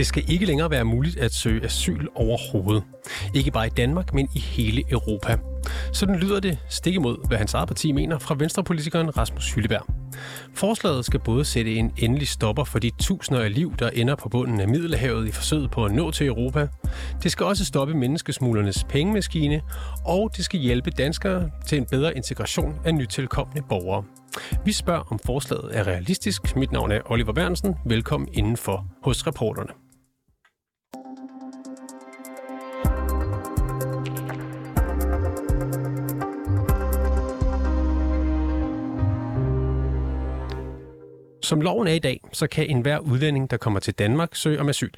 Det skal ikke længere være muligt at søge asyl overhovedet. Ikke bare i Danmark, men i hele Europa. Sådan lyder det stik imod, hvad hans eget parti mener fra venstrepolitikeren Rasmus Hylleberg. Forslaget skal både sætte en endelig stopper for de tusinder af liv, der ender på bunden af Middelhavet i forsøget på at nå til Europa. Det skal også stoppe menneskesmuglernes pengemaskine, og det skal hjælpe danskere til en bedre integration af nytilkomne borgere. Vi spørger, om forslaget er realistisk. Mit navn er Oliver Bærentsen. Velkommen indenfor hos reporterne. Som loven er i dag, så kan enhver udlænding, der kommer til Danmark, søge om asyl.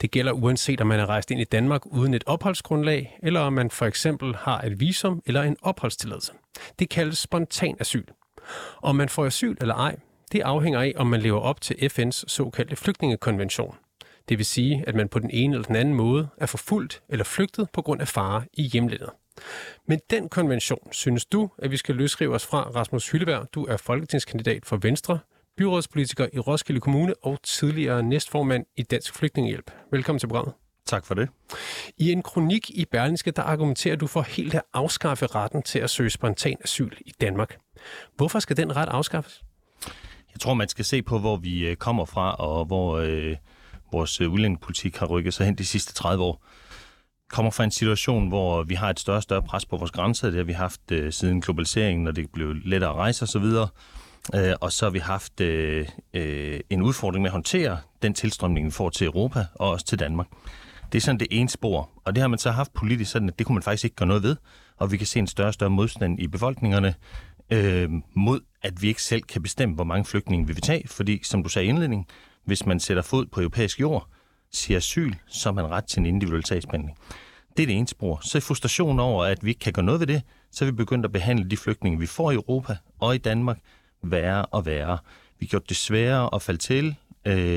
Det gælder uanset, om man er rejst ind i Danmark uden et opholdsgrundlag, eller om man for eksempel har et visum eller en opholdstilladelse. Det kaldes spontan asyl. Om man får asyl eller ej, det afhænger af, om man lever op til FN's såkaldte flygtningekonvention. Det vil sige, at man på den ene eller den anden måde er forfulgt eller flygtet på grund af fare i hjemlandet. Men den konvention synes du, at vi skal løsrive os fra, Rasmus Hylleberg. Du er folketingskandidat for Venstre, byrådspolitiker i Roskilde Kommune og tidligere næstformand i Dansk Flygtningehjælp. Velkommen til programmet. Tak for det. I en kronik i Berlingske, der argumenterer du for helt at afskaffe retten til at søge spontan asyl i Danmark. Hvorfor skal den ret afskaffes? Jeg tror, man skal se på, hvor vi kommer fra, og hvor vores udlændingepolitik har rykket sig hen de sidste 30 år. Kommer fra en situation, hvor vi har et større og større pres på vores grænser. Det har vi haft siden globaliseringen, når det blev lettere at rejse osv., og så har vi haft en udfordring med at håndtere den tilstrømning, vi får til Europa og også til Danmark. Det er sådan det ene spor, og det har man så haft politisk sådan, at det kunne man faktisk ikke gøre noget ved, og vi kan se en større og større modstand i befolkningerne mod, at vi ikke selv kan bestemme, hvor mange flygtninge vi vil tage, fordi, som du sagde i indledningen, hvis man sætter fod på europæisk jord, siger asyl, så har man ret til en individuel sagsbehandling. Det er det ene spor. Så i frustration over, at vi ikke kan gøre noget ved det, så er vi begyndt at behandle de flygtninge, vi får i Europa og i Danmark, værre og værre. Vi gjorde det sværere at falde til,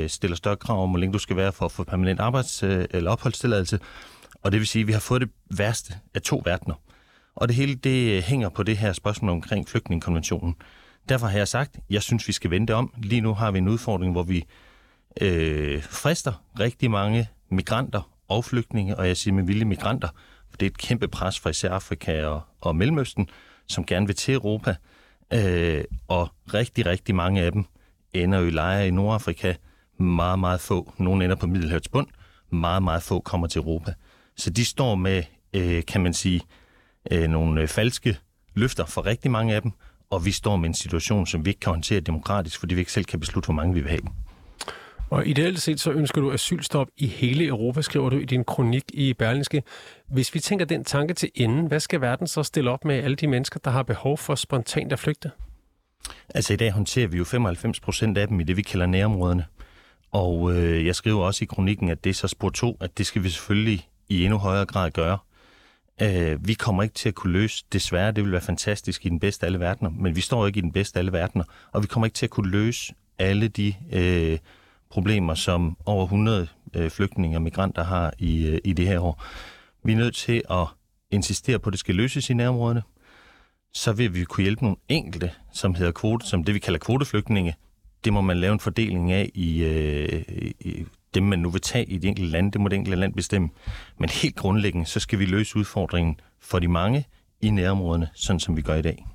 stiller større krav om, hvor længe du skal være for at få permanent eller opholdstilladelse, og det vil sige, at vi har fået det værste af to verdener. Og det hele, det hænger på det her spørgsmål omkring flygtningekonventionen. Derfor har jeg sagt, at jeg synes, vi skal vende det om. Lige nu har vi en udfordring, hvor vi frister rigtig mange migranter og flygtninge, og jeg siger med vilde migranter, for det er et kæmpe pres fra især Afrika og Mellemøsten, som gerne vil til Europa, og rigtig, rigtig mange af dem ender i lejre i Nordafrika. Meget, meget få. Nogle ender på Middelhavets bund. Meget, meget få kommer til Europa. Så de står med, kan man sige, nogle falske løfter for rigtig mange af dem, og vi står med en situation, som vi ikke kan håndtere demokratisk, fordi vi ikke selv kan beslutte, hvor mange vi vil have. Og ideelt set så ønsker du asylstop i hele Europa, skriver du i din kronik i Berlingske. Hvis vi tænker den tanke til enden, hvad skal verden så stille op med alle de mennesker, der har behov for spontant at flygte? Altså i dag håndterer vi jo 95% af dem i det, vi kalder nærområderne. Og jeg skriver også i kronikken, at det er så spor 2, at det skal vi selvfølgelig i endnu højere grad gøre. Vi kommer ikke til at kunne løse, desværre, det vil være fantastisk i den bedste af alle verdener, men vi står ikke i den bedste af alle verdener, og vi kommer ikke til at kunne løse alle de problemer, som over 100 flygtninge og migranter har i det her år. Vi er nødt til at insistere på, at det skal løses i nærområderne. Så vil vi kunne hjælpe nogle enkelte, som hedder kvote, som det vi kalder kvoteflygtninge. Det må man lave en fordeling af i dem, man nu vil tage i de enkelte lande. Det må det enkelte land bestemme. Men helt grundlæggende, så skal vi løse udfordringen for de mange i nærområderne, sådan som vi gør i dag.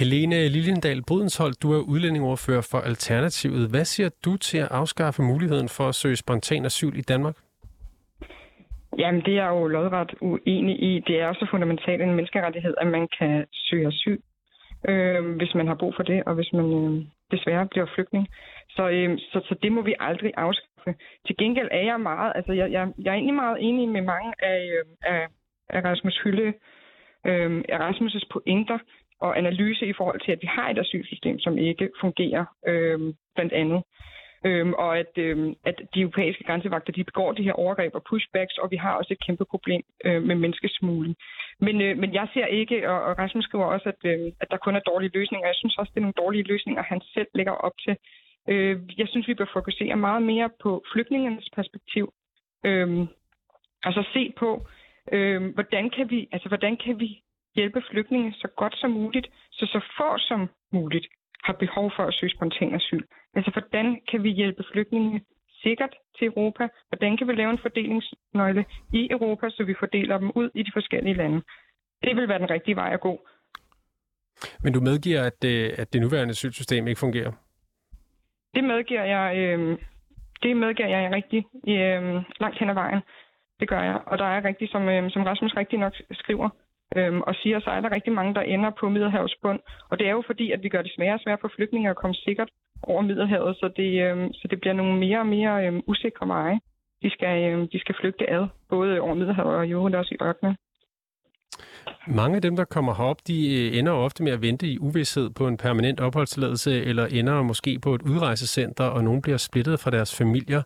Helene Liljensdal Brodenshold, du er udlændingeordfører for Alternativet. Hvad siger du til at afskaffe muligheden for at søge spontan asyl i Danmark? Jamen, det er jeg jo lodret uenig i. Det er også fundamentalt en menneskerettighed, at man kan søge asyl, hvis man har brug for det, og hvis man desværre bliver flygtning. Så det må vi aldrig afskaffe. Til gengæld er jeg meget, altså jeg er egentlig meget enig med mange af Rasmus Rasmus' pointer og analyse i forhold til, at vi har et asylsystem, som ikke fungerer, blandt andet. Og at de europæiske grænsevagter, de begår de her overgreb og pushbacks, og vi har også et kæmpe problem med menneskesmugling. Men jeg ser ikke, og Rasmus skriver også, at der kun er dårlige løsninger. Jeg synes også, det er nogle dårlige løsninger, han selv lægger op til. Jeg synes, vi bør fokusere meget mere på flygtningernes perspektiv, og så se på, hvordan kan vi hjælpe flygtninge så godt som muligt, så få som muligt har behov for at søge spontan asyl. Altså, hvordan kan vi hjælpe flygtninge sikkert til Europa? Hvordan kan vi lave en fordelingsnøgle i Europa, så vi fordeler dem ud i de forskellige lande? Det vil være den rigtige vej at gå. Men du medgiver, at det nuværende asylsystem ikke fungerer? Det medgiver jeg rigtig langt hen ad vejen. Det gør jeg. Og der er rigtig, som Rasmus rigtig nok skriver og siger, så er der rigtig mange, der ender på Middelhavets bund. Og det er jo fordi, at vi gør det sværere og sværere for flygtninge at komme sikkert over Middelhavet, så det bliver nogle mere og mere usikre veje. De skal flygte ad, både over Middelhavet og jo også i ørkenen. Mange af dem, der kommer herop, de ender ofte med at vente i uvished på en permanent opholdstilladelse, eller ender måske på et udrejsecenter, og nogen bliver splittet fra deres familier.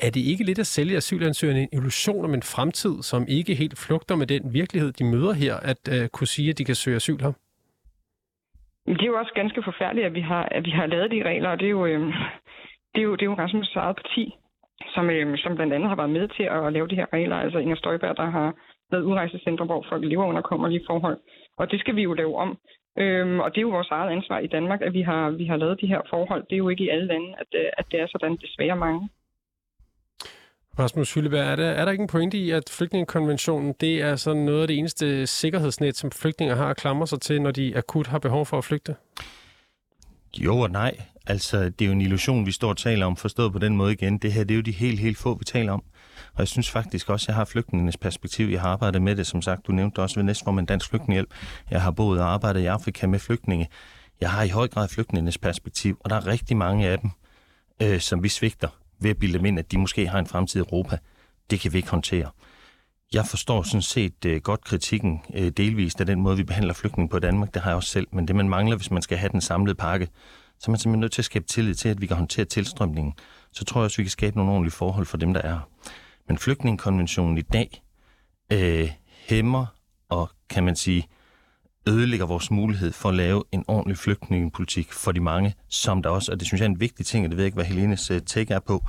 Er det ikke lidt at sælge asylansøgerne en illusion om en fremtid, som ikke helt flugter med den virkelighed, de møder her, at kunne sige, at de kan søge asyl her? Det er jo også ganske forfærdeligt, at vi har lavet de regler, og det er jo Rasmus' eget parti, som blandt andet har været med til at lave de her regler. Altså Inger Støjberg, der har lavet udrejsecentre, hvor folk lever under kummerlige forhold. Og det skal vi jo lave om. Og det er jo vores eget ansvar i Danmark, at vi har lavet de her forhold. Det er jo ikke i alle lande, at det er sådan, desværre mange. Rasmus Hylleberg, er der ikke en pointe i, at flygtningekonventionen, det er sådan noget af det eneste sikkerhedsnet, som flygtninger har at klamre sig til, når de akut har behov for at flygte? Jo og nej. Altså, det er jo en illusion, vi står og taler om, forstået på den måde igen. Det her, det er jo de helt få, vi taler om. Og jeg synes faktisk også, at jeg har flygtningenes perspektiv. Jeg har arbejdet med det, som sagt. Du nævnte også ved næstformand Dansk Flygtningehjælp. Jeg har boet og arbejdet i Afrika med flygtninge. Jeg har i høj grad flygtningenes perspektiv, og der er rigtig mange af dem, som vi svigter ved at bilde dem ind, at de måske har en fremtid i Europa. Det kan vi ikke håndtere. Jeg forstår sådan set godt kritikken delvist af den måde, vi behandler flygtninge på Danmark. Det har jeg også selv. Men det, man mangler, hvis man skal have den samlede pakke, så er man simpelthen nødt til at skabe tillid til, at vi kan håndtere tilstrømningen. Så tror jeg også, vi kan skabe nogle ordentlige forhold for dem, der er. Men flygtningekonventionen i dag hæmmer og, kan man sige, ødelægger vores mulighed for at lave en ordentlig flygtningepolitik for de mange, som der også, og det synes jeg er en vigtig ting, og det ved jeg ikke, hvad Helenes take er på,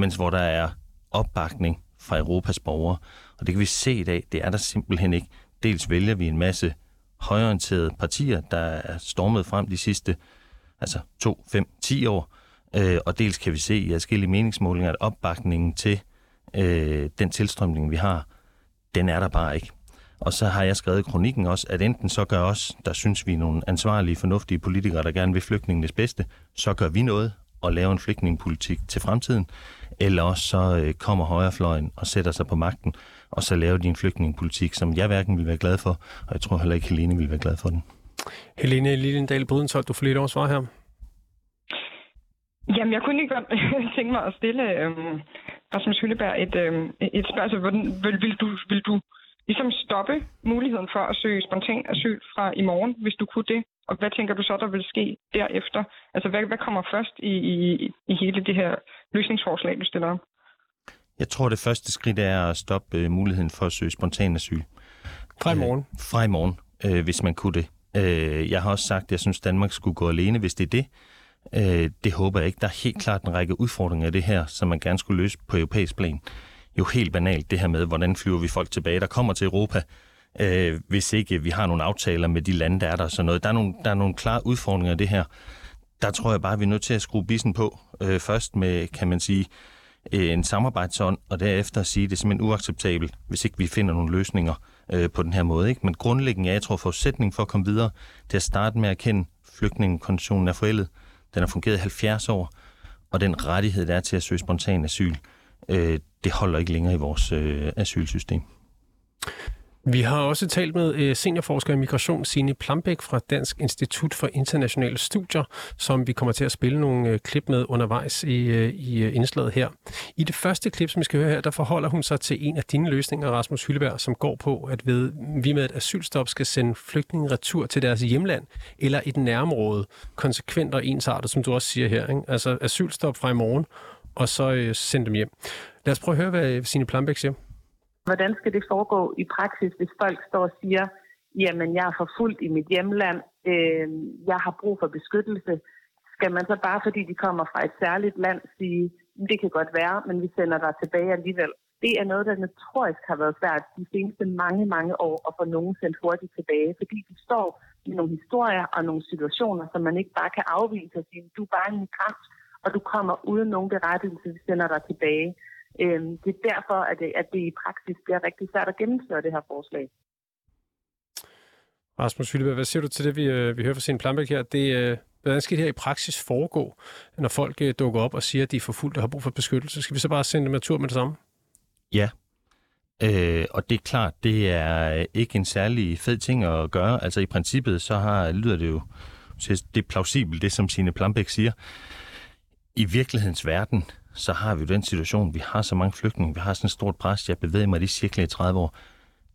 mens hvor der er opbakning fra Europas borgere. Og det kan vi se i dag, det er der simpelthen ikke. Dels vælger vi en masse højorienterede partier, der er stormet frem de sidste 2, 5, 10 år, og dels kan vi se i forskellige meningsmålinger, at opbakningen til den tilstrømning, vi har, den er der bare ikke. Og så har jeg skrevet i kronikken også, at enten så gør os, der synes vi er nogle ansvarlige, fornuftige politikere, der gerne vil flygtningenes bedste, så gør vi noget og laver en flygtningepolitik til fremtiden, eller også så kommer højrefløjen og sætter sig på magten, og så laver de en flygtningepolitik, som jeg hverken vil være glad for, og jeg tror heller ikke Helene vil være glad for den. Helene Liljensdal Brodenshold, du får lidt over svar her. Jamen, jeg kunne ikke godt tænke mig at stille Rasmus Hylleberg et spørgsmål. Vil du ligesom stoppe muligheden for at søge spontan asyl fra i morgen, hvis du kunne det? Og hvad tænker du så, der vil ske derefter? Altså, hvad kommer først i hele det her løsningsforslag, du stiller op? Jeg tror, det første skridt er at stoppe muligheden for at søge spontan asyl. Fra i morgen? Fra i morgen, hvis man kunne det. Jeg har også sagt, at jeg synes, Danmark skulle gå alene, hvis det er det. Det håber jeg ikke. Der er helt klart en række udfordringer af det her, som man gerne skulle løse på europæisk plan. Jo helt banalt det her med, hvordan flyver vi folk tilbage, der kommer til Europa, hvis ikke vi har nogle aftaler med de lande, der er der og sådan noget. Der er nogle klare udfordringer af det her. Der tror jeg bare, at vi er nødt til at skrue bissen på. Først med, kan man sige, en samarbejdsånd, og derefter at sige, at det er simpelthen uacceptabelt, hvis ikke vi finder nogle løsninger på den her måde. Ikke? Men grundlæggende, jeg tror, forudsætningen for at komme videre, det er at starte med at kende flygtningekonventionen er forældet. Den har fungeret i 70 år, og den rettighed, der er til at søge spontan asyl, det holder ikke længere i vores asylsystem. Vi har også talt med seniorforsker i migration, Signe Plambech fra Dansk Institut for Internationale Studier, som vi kommer til at spille nogle klip med undervejs i indslaget her. I det første klip, som vi skal høre her, der forholder hun sig til en af dine løsninger, Rasmus Hylleberg, som går på, at vi med et asylstop skal sende flygtninge retur til deres hjemland eller et nærområde, konsekvent og ensartet, som du også siger her, ikke? Altså asylstop fra i morgen, og så sende dem hjem. Lad os prøve at høre, hvad Signe Plambech siger. Hvordan skal det foregå i praksis, hvis folk står og siger, jamen jeg er forfulgt i mit hjemland, jeg har brug for beskyttelse? Skal man så bare, fordi de kommer fra et særligt land, sige, det kan godt være, men vi sender dig tilbage alligevel? Det er noget, der notorisk har været svært de seneste mange år at få nogen sendt hurtigt tilbage, fordi de står i nogle historier og nogle situationer, som man ikke bare kan afvise og sige, du er bare en migrant, og du kommer uden nogen berettigelse, vi sender dig tilbage. Det er derfor, at det i praksis bliver rigtig svært at gennemføre det her forslag. Rasmus Hylleberg, hvad siger du til det, vi hører fra Signe Plambech her? Hvordan skal det her i praksis foregå, når folk dukker op og siger, at de er forfulgt og har brug for beskyttelse? Skal vi så bare sende dem retur med det samme? Ja, og det er klart, det er ikke en særlig fed ting at gøre. Altså i princippet, lyder det jo, det er plausibelt, det som Signe Plambech siger. I virkelighedens verden, så har vi jo den situation, vi har så mange flygtninge, vi har sådan et stort pres, jeg bevæger mig de cirka i 30 år.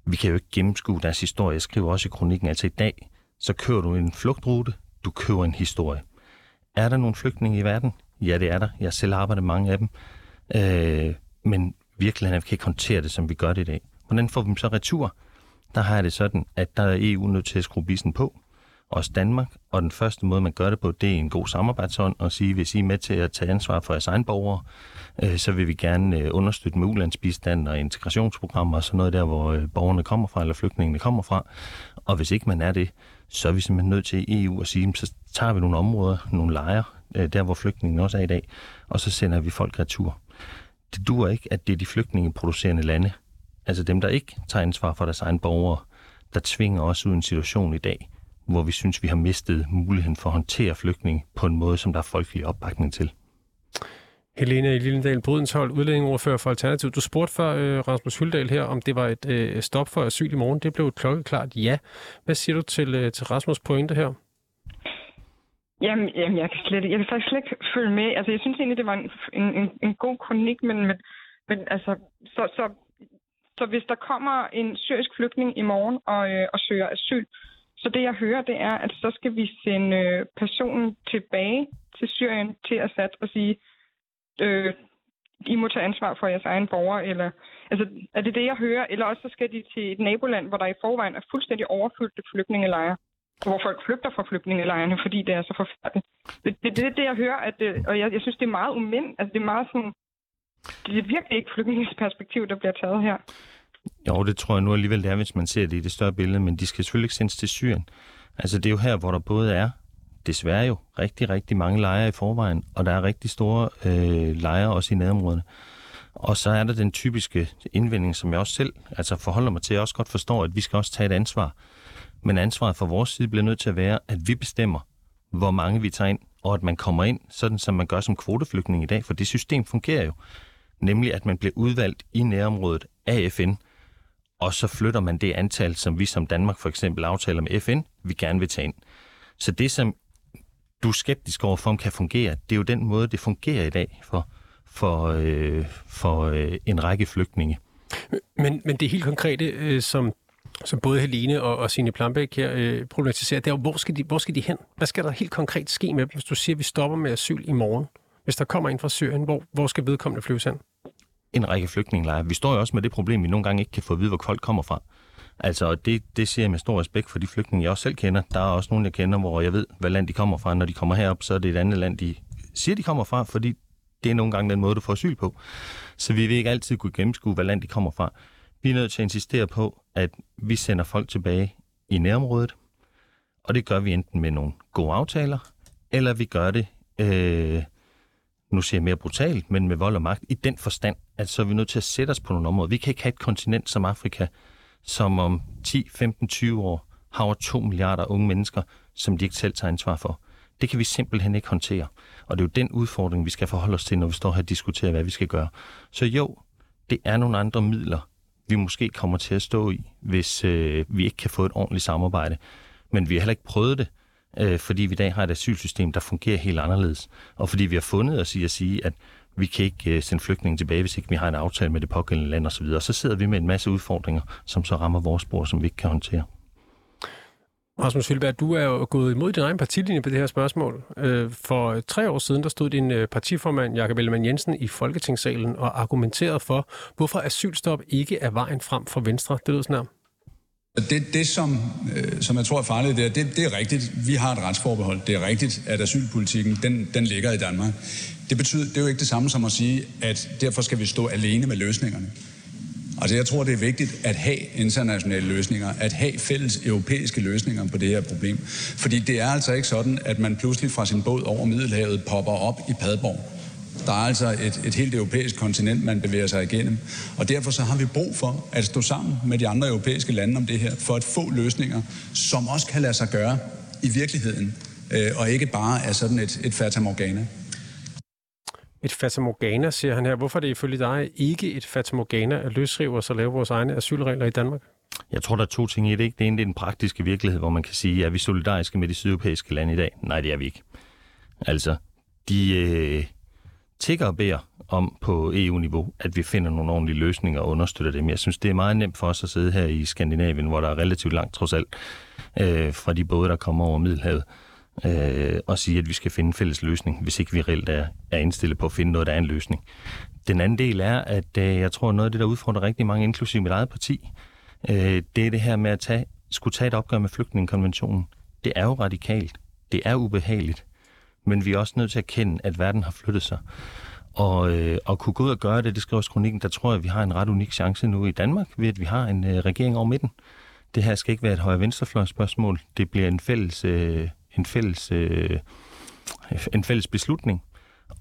Vi kan jo ikke gennemskue deres historie. Jeg skriver også i kronikken, altså i dag, så kører du en flugtrute, du kører en historie. Er der nogle flygtninge i verden? Ja, det er der. Jeg selv arbejder mange af dem. Men virkelig, vi kan ikke håndtere det, som vi gør det i dag. Hvordan får vi dem så retur? Der har jeg det sådan, at der er EU nødt til at skrue bisen på. Også Danmark. Og den første måde, man gør det på, det er en god samarbejdsånd og sige, hvis I er med til at tage ansvar for jeres egen borgere, så vil vi gerne understøtte med ulandsbistand og integrationsprogrammer og sådan noget der, hvor borgerne kommer fra, eller flygtningene kommer fra. Og hvis ikke man er det, så er vi simpelthen nødt til i EU at sige, så tager vi nogle områder, nogle lejre, der hvor flygtningene også er i dag, og så sender vi folk retur. Det duer ikke, at det er de flygtningeproducerende lande, altså dem, der ikke tager ansvar for deres egne borgere, der tvinger os ud i en situation i dag, hvor vi synes, vi har mistet muligheden for at håndtere flygtninge på en måde, som der er folkelig opbakning til. Helene Liljensdal Brodenshold, udlændingeordfører for Alternativet. Du spurgte før Rasmus Hylleberg her, om det var et stop for asyl i morgen. Det blev et klokkeklart ja. Hvad siger du til Rasmus' pointe her? Jamen jeg kan faktisk slet ikke følge med. Altså, jeg synes egentlig, det var en god kronik, men altså, så hvis der kommer en syrisk flygtning i morgen og søger asyl, så det, jeg hører, det er, at så skal vi sende personen tilbage til Syrien, til Assad, og sige, I må tage ansvar for jeres egen borgere. Eller, altså, er det det, jeg hører? Eller også så skal de til et naboland, hvor der i forvejen er fuldstændig overfyldte flygtningelejre, hvor folk flygter fra flygtningelejrene, fordi det er så forfærdeligt. Det er det, jeg hører, og jeg synes, det er meget umænd. Altså, det er meget sådan, det er virkelig ikke flygtningens perspektiv, der bliver taget her. Jo, det tror jeg nu alligevel det er, hvis man ser det i det større billede, men de skal selvfølgelig ikke sendes til Syrien. Altså det er jo her, hvor der både er, desværre jo, rigtig, rigtig mange lejre i forvejen, og der er rigtig store lejre også i nærområderne. Og så er der den typiske indvending, som jeg også selv forholder mig til, jeg også godt forstår, at vi skal også tage et ansvar. Men ansvaret fra vores side bliver nødt til at være, at vi bestemmer, hvor mange vi tager ind, og at man kommer ind, sådan som man gør som kvoteflygtning i dag, for det system fungerer jo. Nemlig, at man bliver udvalgt i nærområdet af FN, og så flytter man det antal, som vi som Danmark for eksempel aftaler med FN, vi gerne vil tage ind. Så det, som du er skeptisk over for, om kan fungere, det er jo den måde, det fungerer i dag for en række flygtninge. Men det helt konkrete, som både Helene og Signe Plambech her problematiserer, det er jo, hvor skal de hen? Hvad skal der helt konkret ske med dem, hvis du siger, at vi stopper med asyl i morgen? Hvis der kommer ind fra Syrien, hvor skal vedkommende flyves hen? En række flygtningelejre. Vi står jo også med det problem, vi nogle gange ikke kan få at vide, hvor folk kommer fra. Altså, det siger jeg med stor respekt for de flygtninge, jeg også selv kender. Der er også nogen, jeg kender, hvor jeg ved, hvad land de kommer fra. Når de kommer herop, så er det et andet land, de siger, de kommer fra, fordi det er nogle gange den måde, du får asyl på. Så vi vil ikke altid kunne gennemskue, hvad land de kommer fra. Vi er nødt til at insistere på, at vi sender folk tilbage i nærområdet, og det gør vi enten med nogle gode aftaler, eller vi gør det... nu siger jeg mere brutalt, men med vold og magt, i den forstand, at så er vi nødt til at sætte os på nogle områder. Vi kan ikke have et kontinent som Afrika, som om 10, 15, 20 år har over 2 milliarder unge mennesker, som de ikke selv tager ansvar for. Det kan vi simpelthen ikke håndtere. Og det er jo den udfordring, vi skal forholde os til, når vi står her og diskuterer, hvad vi skal gøre. Så jo, det er nogle andre midler, vi måske kommer til at stå i, hvis vi ikke kan få et ordentligt samarbejde. Men vi har heller ikke prøvet det, fordi vi i dag har et asylsystem, der fungerer helt anderledes. Og fordi vi har fundet os i at sige, at vi kan ikke sende flygtninge tilbage, hvis ikke vi har en aftale med det pågældende land osv. Og så sidder vi med en masse udfordringer, som så rammer vores spor, som vi ikke kan håndtere. Rasmus Hylleberg, du er jo gået imod din egen partilinje på det her spørgsmål. For 3 år siden, der stod din partiformand Jakob Ellemann Jensen i Folketingssalen og argumenterede for, hvorfor asylstop ikke er vejen frem for Venstre. Det lyder sådan her. Det som jeg tror er farligt, det er rigtigt. Vi har et retsforbehold. Det er rigtigt, at asylpolitikken den ligger i Danmark. Det er jo ikke det samme som at sige, at derfor skal vi stå alene med løsningerne. Altså jeg tror, det er vigtigt at have internationale løsninger, at have fælles europæiske løsninger på det her problem. Fordi det er altså ikke sådan, at man pludselig fra sin båd over Middelhavet popper op i Padborg. Der er altså et helt europæisk kontinent, man bevæger sig igennem. Og derfor så har vi brug for at stå sammen med de andre europæiske lande om det her, for at få løsninger, som også kan lade sig gøre i virkeligheden, og ikke bare er sådan et fatamorgana. Et fatamorgana, siger han her. Hvorfor er det ifølge dig ikke et fatamorgana at løsrive os og lave vores egne asylregler i Danmark? Jeg tror, der er to ting i det. Ikke? Det ene er den praktiske virkelighed, hvor man kan sige, er vi solidariske med de sydeuropæiske lande i dag? Nej, det er vi ikke. Altså, de tigger og beder om på EU-niveau, at vi finder nogle ordentlige løsninger og understøtter dem. Jeg synes, det er meget nemt for os at sidde her i Skandinavien, hvor der er relativt langt trods alt fra de både, der kommer over Middelhavet, og sige, at vi skal finde en fælles løsning, hvis ikke vi reelt er indstillet på at finde noget, der er en løsning. Den anden del er, at jeg tror, noget af det, der udfordrer rigtig mange, inklusive mit eget parti, det er det her med at skulle tage et opgør med flygtningekonventionen. Det er jo radikalt. Det er ubehageligt. Men vi er også nødt til at kende, at verden har flyttet sig. Og kunne gå ud og gøre det, det skriver kronikken, der tror jeg, at vi har en ret unik chance nu i Danmark, ved at vi har en regering over midten. Det her skal ikke være et højre-venstrefløj spørgsmål. Det bliver en fælles beslutning.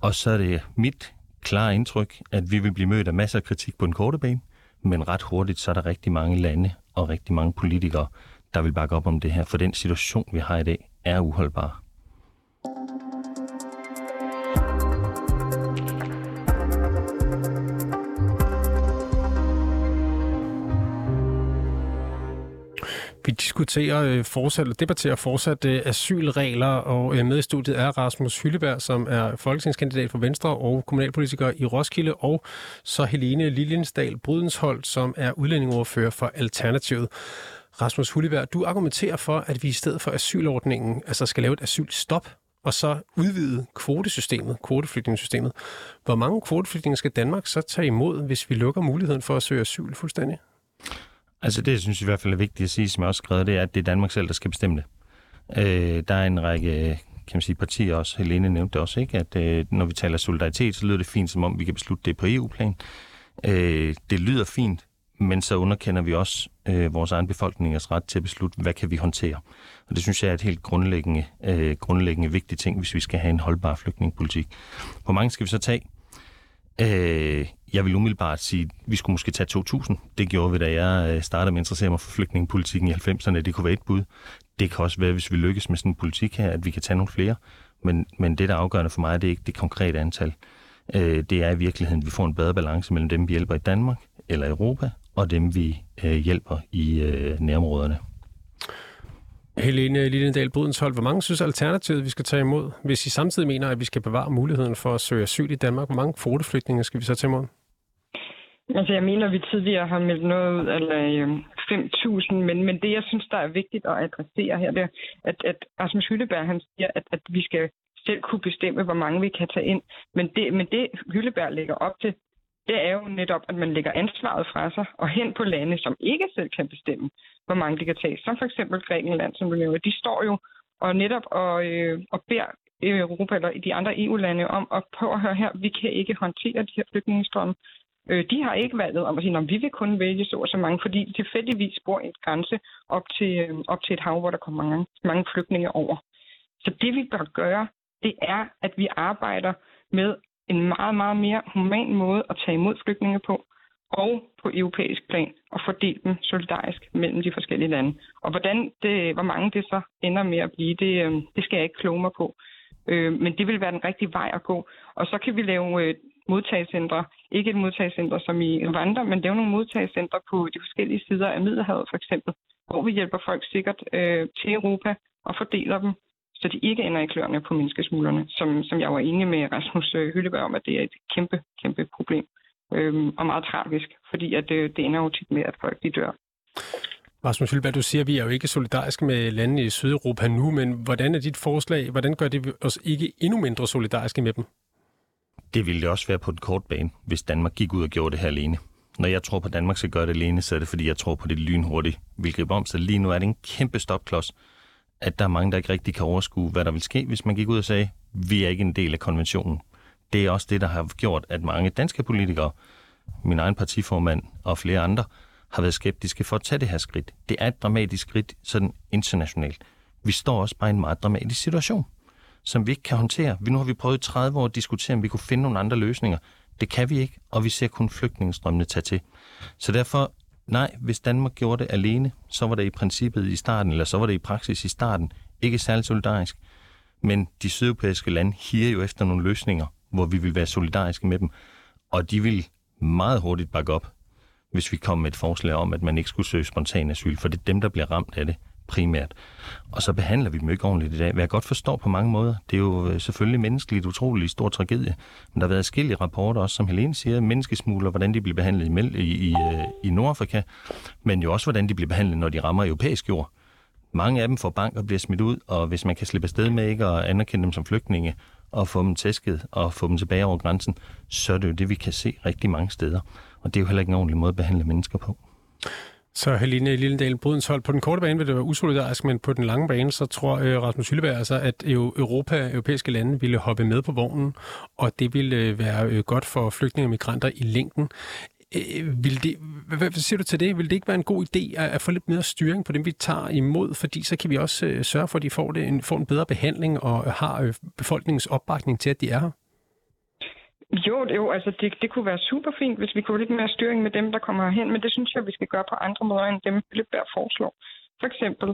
Og så er det mit klare indtryk, at vi vil blive mødt af masser af kritik på den korte bane, men ret hurtigt, så er der rigtig mange lande og rigtig mange politikere, der vil bakke op om det her, for den situation, vi har i dag, er uholdbar. Vi diskuterer fortsat og debatterer fortsat asylregler, og med i studiet er Rasmus Hylleberg, som er folketingskandidat for Venstre og kommunalpolitiker i Roskilde, og så Helene Liljensdal Brodenshold, som er udlændingeordfører for Alternativet. Rasmus Hylleberg, du argumenterer for, at vi i stedet for asylordningen altså skal lave et asylstop, og så udvide kvoteflygtningesystemet. Hvor mange kvoteflygtninge skal Danmark så tage imod, hvis vi lukker muligheden for at søge asyl fuldstændig? Altså det, jeg synes i hvert fald er vigtigt at sige, som jeg også skrev, det er, at det er Danmark selv, der skal bestemme det. Der er en række, kan man sige, partier også, Helene nævnte det også, ikke, at når vi taler solidaritet, så lyder det fint, som om vi kan beslutte det på EU-plan. Det lyder fint, men så underkender vi også vores egen befolkningers ret til at beslutte, hvad kan vi håndtere. Og det synes jeg er et helt grundlæggende vigtig ting, hvis vi skal have en holdbar flygtningepolitik. Hvor mange skal vi så tage? Jeg vil umiddelbart sige, at vi skulle måske tage 2.000. Det gjorde vi, da jeg startede med at interessere mig for flygtningepolitikken i 90'erne. Det kunne være et bud. Det kan også være, hvis vi lykkes med sådan en politik her, at vi kan tage nogle flere. Men det, der er afgørende for mig, det er ikke det konkrete antal. Det er i virkeligheden, at vi får en bedre balance mellem dem, vi hjælper i Danmark eller Europa, og dem, vi hjælper i nærområderne. Helene Liljendal Brodenshold, hvor mange synes Alternativet, vi skal tage imod, hvis I samtidig mener, at vi skal bevare muligheden for at søge asyl i Danmark? Hvor mange kvoteflygtninge skal vi så tage imod? Altså, jeg mener, at vi tidligere har meldt noget ud, eller 5.000, men det, jeg synes, der er vigtigt at adressere her, det er, at Rasmus Hylleberg, han siger, at vi skal selv kunne bestemme, hvor mange vi kan tage ind. Men det Hylleberg lægger op til, det er jo netop, at man lægger ansvaret fra sig og hen på lande, som ikke selv kan bestemme, hvor mange de kan tage. Som for eksempel Grækenland, som du nævner. De står jo og netop og beder Europa eller de andre EU-lande om at prøve at høre her, vi kan ikke håndtere de her flygtningestrømme. De har ikke valget om at sige, at vi vil kun vælge så og så mange, fordi de tilfældigvis bor en grænse op til et hav, hvor der kommer mange flygtninge over. Så det vi bør gøre, det er, at vi arbejder med en meget, meget mere human måde at tage imod flygtninge på, og på europæisk plan, og fordele dem solidarisk mellem de forskellige lande. Og hvor mange det så ender med at blive, det skal jeg ikke kloge mig på. Men det vil være den rigtige vej at gå. Og så kan vi lave modtagecentre, ikke et modtagecentre som i Rwanda, men lave nogle modtagecentre på de forskellige sider af Middelhavet for eksempel, hvor vi hjælper folk sikkert til Europa og fordeler dem, så de ikke ender i kløerne på menneskesmuglerne, som jeg var enig med Rasmus Hylleberg om, at det er et kæmpe, kæmpe problem. Og meget tragisk, fordi at det ender jo tit med, at folk de dør. Rasmus Hylleberg, du siger, at vi er jo ikke solidariske med landene i Sydeuropa nu, men hvordan er dit forslag, hvordan gør det os ikke endnu mindre solidariske med dem? Det ville det også være på den korte bane, hvis Danmark gik ud og gjorde det her alene. Når jeg tror på, at Danmark skal gøre det alene, så er det, fordi jeg tror på, det lynhurtigt vil gribe om. Så lige nu er det en kæmpe stopklods, at der er mange, der ikke rigtig kan overskue, hvad der vil ske, hvis man gik ud og sagde, vi er ikke en del af konventionen. Det er også det, der har gjort, at mange danske politikere min egen partiformand og flere andre, har været skeptiske for at tage det her skridt. Det er et dramatisk skridt sådan internationalt. Vi står også bare i en meget dramatisk situation, som vi ikke kan håndtere. Nu har vi prøvet i 30 år at diskutere, om vi kunne finde nogle andre løsninger. Det kan vi ikke, og vi ser kun flygtningestrømmene tage til. Så derfor, nej, hvis Danmark gjorde det alene, så var det i princippet i starten, eller så var det i praksis i starten, ikke særlig solidarisk. Men de sydeuropæiske lande higer jo efter nogle løsninger, hvor vi vil være solidariske med dem. Og de vil meget hurtigt bakke op, hvis vi kom med et forslag om, at man ikke skulle søge spontan asyl, for det er dem, der bliver ramt af det primært. Og så behandler vi dem ikke ordentligt i dag, hvad jeg godt forstår på mange måder. Det er jo selvfølgelig menneskeligt utroligt stor tragedie, men der har været forskellige rapporter, også som Helene siger, menneskesmugler, hvordan de bliver behandlet i Nordafrika, men jo også hvordan de bliver behandlet, når de rammer europæisk jord. Mange af dem får bank og bliver smidt ud, og hvis man kan slippe afsted med ikke at anerkende dem som flygtninge, og få dem tæsket og få dem tilbage over grænsen, så er det jo det, vi kan se rigtig mange steder. Og det er jo heller ikke en ordentlig måde at behandle mennesker på. Så Helene Liljensdal Brodenshold, på den korte bane vil det være usolidarisk, men på den lange bane, så tror Rasmus Hylleberg altså, at europæiske lande ville hoppe med på vognen, og det ville være godt for flygtninge og migranter i længden. Hvad siger du til det? Vil det ikke være en god idé at få lidt mere styring på dem, vi tager imod? Fordi så kan vi også sørge for, at de får en bedre behandling og har befolkningens opbakning til, at de er her. Jo, altså det kunne være super fint, hvis vi kunne lidt mere styring med dem, der kommer hen. Men det synes jeg, vi skal gøre på andre måder, end dem Hylleberg foreslår. For eksempel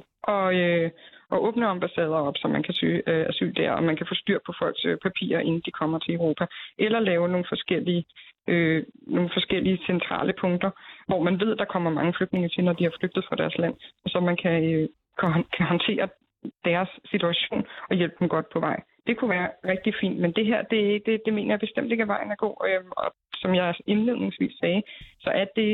at åbne ambassader op, så man kan søge asyl der, og man kan få styr på folks papirer, inden de kommer til Europa. Eller lave nogle forskellige centrale punkter, hvor man ved, der kommer mange flygtninge til, når de har flygtet fra deres land, og så man kan håndtere deres situation og hjælpe dem godt på vej. Det kunne være rigtig fint, men det her, det mener jeg bestemt ikke er vejen at gå. Og som jeg indledningsvis sagde, så er det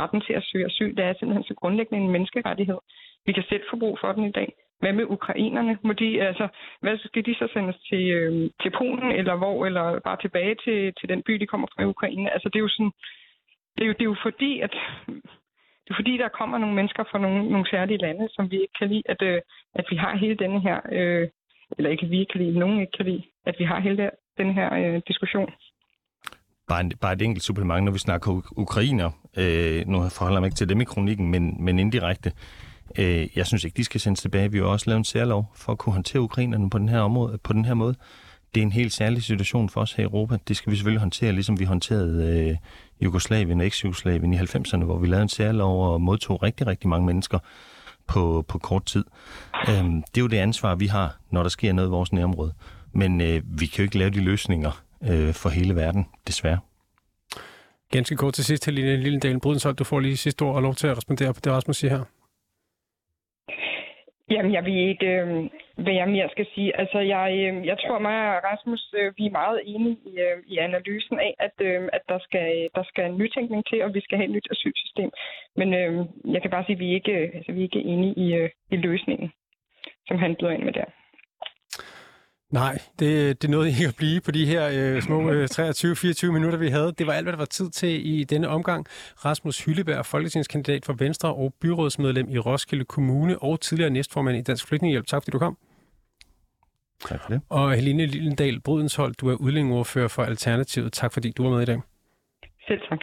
retten til at søge asyl, det er simpelthen så grundlæggende en menneskerettighed. Vi kan sætte forbrug for den i dag. Hvad med ukrainerne? Hvad skal de så sendes til Polen eller bare tilbage til den by, de kommer fra i Ukraine? Altså det er jo sådan, det er fordi der kommer nogle mennesker fra nogle særlige lande, som vi ikke kan lide, at vi har hele denne her at vi har hele den her diskussion. Bare et enkelt supplement, når vi snakker ukrainer. Nu forholder jeg mig ikke til dem i kronikken, men indirekte. Jeg synes ikke, de skal sendes tilbage. Vi har også lavet en særlov for at kunne håndtere ukrainerne på den her måde. Det er en helt særlig situation for os her i Europa. Det skal vi selvfølgelig håndtere, ligesom vi håndterede Jugoslavien og eks-Jugoslavien i 90'erne, hvor vi lavede en særlov og modtog rigtig, rigtig mange mennesker på kort tid. Det er jo det ansvar, vi har, når der sker noget i vores nærområde. Men vi kan jo ikke lave de løsninger for hele verden, desværre. Ganske kort til sidst, Helene Liljensdal Brodenshold, du får lige sidste ord og lov til at respondere på det, Rasmus siger her. Jamen, jeg ved ikke, hvad jeg mere skal sige. Altså, jeg tror mig og Rasmus, vi er meget enige i analysen af, at der skal en nytænkning til, og vi skal have et nyt asylsystem. Men jeg kan bare sige, at vi er ikke enige i løsningen, som han byder ind med der. Nej, det nåede ikke at blive på de her små 23-24 minutter, vi havde. Det var alt, hvad der var tid til i denne omgang. Rasmus Hylleberg, folketingskandidat for Venstre og byrådsmedlem i Roskilde Kommune og tidligere næstformand i Dansk Flygtningehjælp. Tak fordi du kom. Tak for det. Og Helene Liljensdal Brodenshold, du er udlændingeordfører for Alternativet. Tak fordi du var med i dag. Selv tak.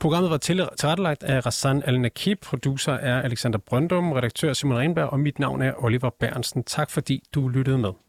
Programmet var tilrettelagt af Razan El-Nakieb, producer er Alexander Brøndum, redaktør Simon Reenberg, og mit navn er Oliver Bærentsen. Tak fordi du lyttede med.